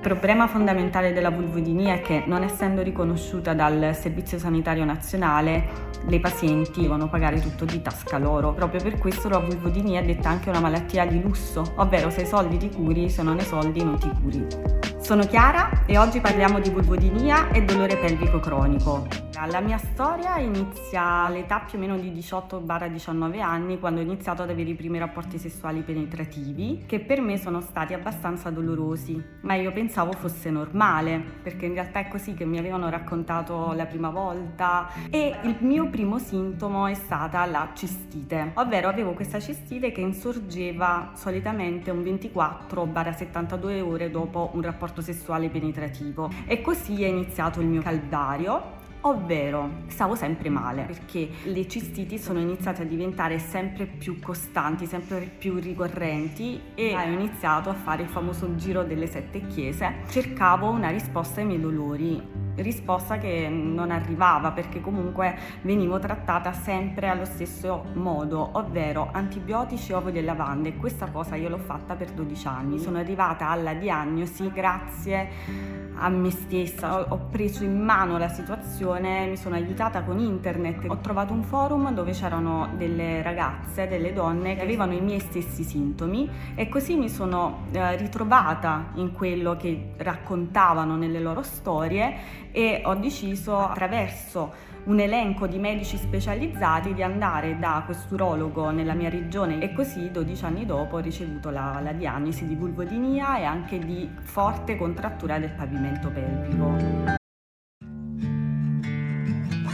Il problema fondamentale della vulvodinia è che, non essendo riconosciuta dal Servizio Sanitario Nazionale, le pazienti devono pagare tutto di tasca loro. Proprio per questo la vulvodinia è detta anche una malattia di lusso, ovvero se hai soldi ti curi, se non hai soldi non ti curi. Sono Chiara e oggi parliamo di vulvodinia e dolore pelvico cronico. La mia storia inizia all'età più o meno di 18-19 anni, quando ho iniziato ad avere i primi rapporti sessuali penetrativi, che per me sono stati abbastanza dolorosi, ma io pensavo fosse normale, perché in realtà è così che mi avevano raccontato la prima volta. E il mio primo sintomo è stata la cistite, ovvero avevo questa cistite che insorgeva solitamente un 24-72 ore dopo un rapporto sessuale penetrativo, e così è iniziato il mio calvario. Ovvero stavo sempre male, perché le cistiti sono iniziate a diventare sempre più costanti, sempre più ricorrenti, e ho iniziato a fare il famoso giro delle 7 chiese. Cercavo una risposta ai miei dolori, risposta che non arrivava, perché comunque venivo trattata sempre allo stesso modo, ovvero antibiotici e ovo di lavanda, e questa cosa io l'ho fatta per 12 anni. Sono arrivata alla diagnosi grazie a me stessa, ho preso in mano la situazione, mi sono aiutata con internet, ho trovato un forum dove c'erano delle ragazze, delle donne che avevano i miei stessi sintomi, e così mi sono ritrovata in quello che raccontavano nelle loro storie, e ho deciso, attraverso un elenco di medici specializzati, di andare da quest'urologo nella mia regione, e così 12 anni dopo ho ricevuto la diagnosi di vulvodinia e anche di forte contrattura del pavimento pelvico.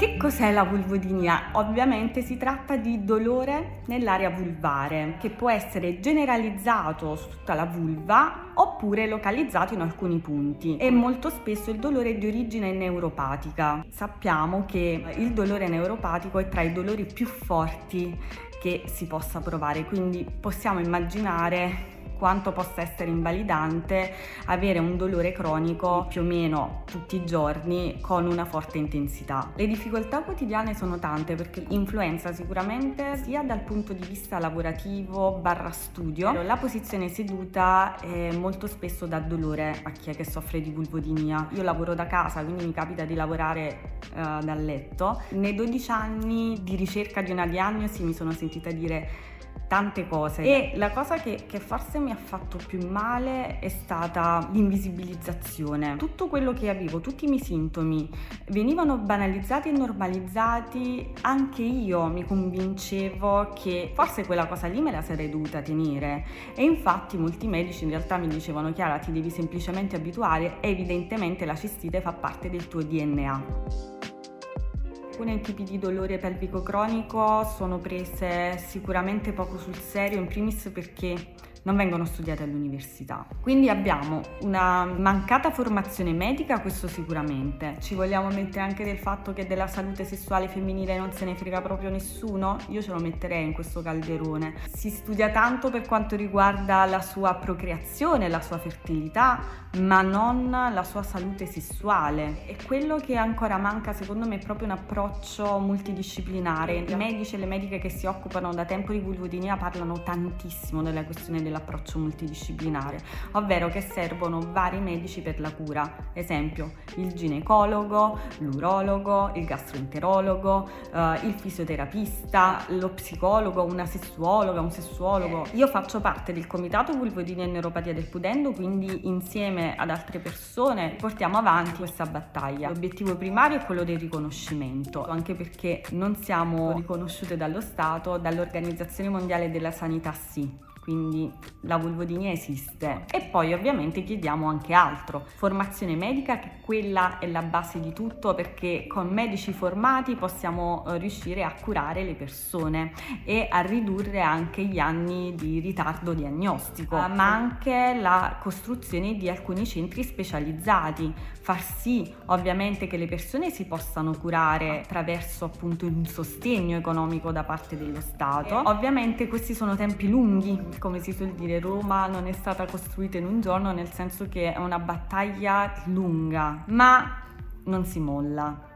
Che cos'è la vulvodinia? Ovviamente si tratta di dolore nell'area vulvare, che può essere generalizzato su tutta la vulva oppure localizzato in alcuni punti, e molto spesso il dolore è di origine neuropatica. Sappiamo che il dolore neuropatico è tra i dolori più forti che si possa provare, quindi possiamo immaginare quanto possa essere invalidante avere un dolore cronico più o meno tutti i giorni con una forte intensità. Le difficoltà quotidiane sono tante, perché influenza sicuramente sia dal punto di vista lavorativo / studio. La posizione seduta molto spesso dà dolore a chi è che soffre di vulvodinia. Io lavoro da casa, quindi mi capita di lavorare dal letto. Nei 12 anni di ricerca di una diagnosi mi sono sentita dire tante cose, e la cosa che forse mi ha fatto più male è stata l'invisibilizzazione. Tutto quello che avevo, tutti i miei sintomi venivano banalizzati e normalizzati. Anche io mi convincevo che forse quella cosa lì me la sarei dovuta tenere, e infatti molti medici in realtà mi dicevano: Chiara, ti devi semplicemente abituare, evidentemente la cistite fa parte del tuo DNA. Alcuni tipi di dolore pelvico cronico sono prese sicuramente poco sul serio, in primis perché non vengono studiate all'università. Quindi abbiamo una mancata formazione medica, questo sicuramente. Ci vogliamo mettere anche del fatto che della salute sessuale femminile non se ne frega proprio nessuno? Io ce lo metterei in questo calderone. Si studia tanto per quanto riguarda la sua procreazione, la sua fertilità, ma non la sua salute sessuale. E quello che ancora manca, secondo me, è proprio un approccio multidisciplinare. I medici e le mediche che si occupano da tempo di vulvodinia parlano tantissimo della questione del dell'approccio multidisciplinare, ovvero che servono vari medici per la cura, esempio il ginecologo, l'urologo, il gastroenterologo, il fisioterapista, lo psicologo, una sessuologa, un sessuologo. Io faccio parte del Comitato vulvodinia e neuropatia del putendo, quindi insieme ad altre persone portiamo avanti questa battaglia. L'obiettivo primario è quello del riconoscimento, anche perché non siamo riconosciute dallo Stato, dall'Organizzazione Mondiale della Sanità sì. Quindi la vulvodinia esiste. E poi ovviamente chiediamo anche altro, formazione medica, che quella è la base di tutto, perché con medici formati possiamo riuscire a curare le persone e a ridurre anche gli anni di ritardo diagnostico, ma anche la costruzione di alcuni centri specializzati, far sì ovviamente che le persone si possano curare attraverso appunto un sostegno economico da parte dello Stato. Ovviamente questi sono tempi lunghi. Come si suol dire, Roma non è stata costruita in un giorno, nel senso che è una battaglia lunga, ma non si molla.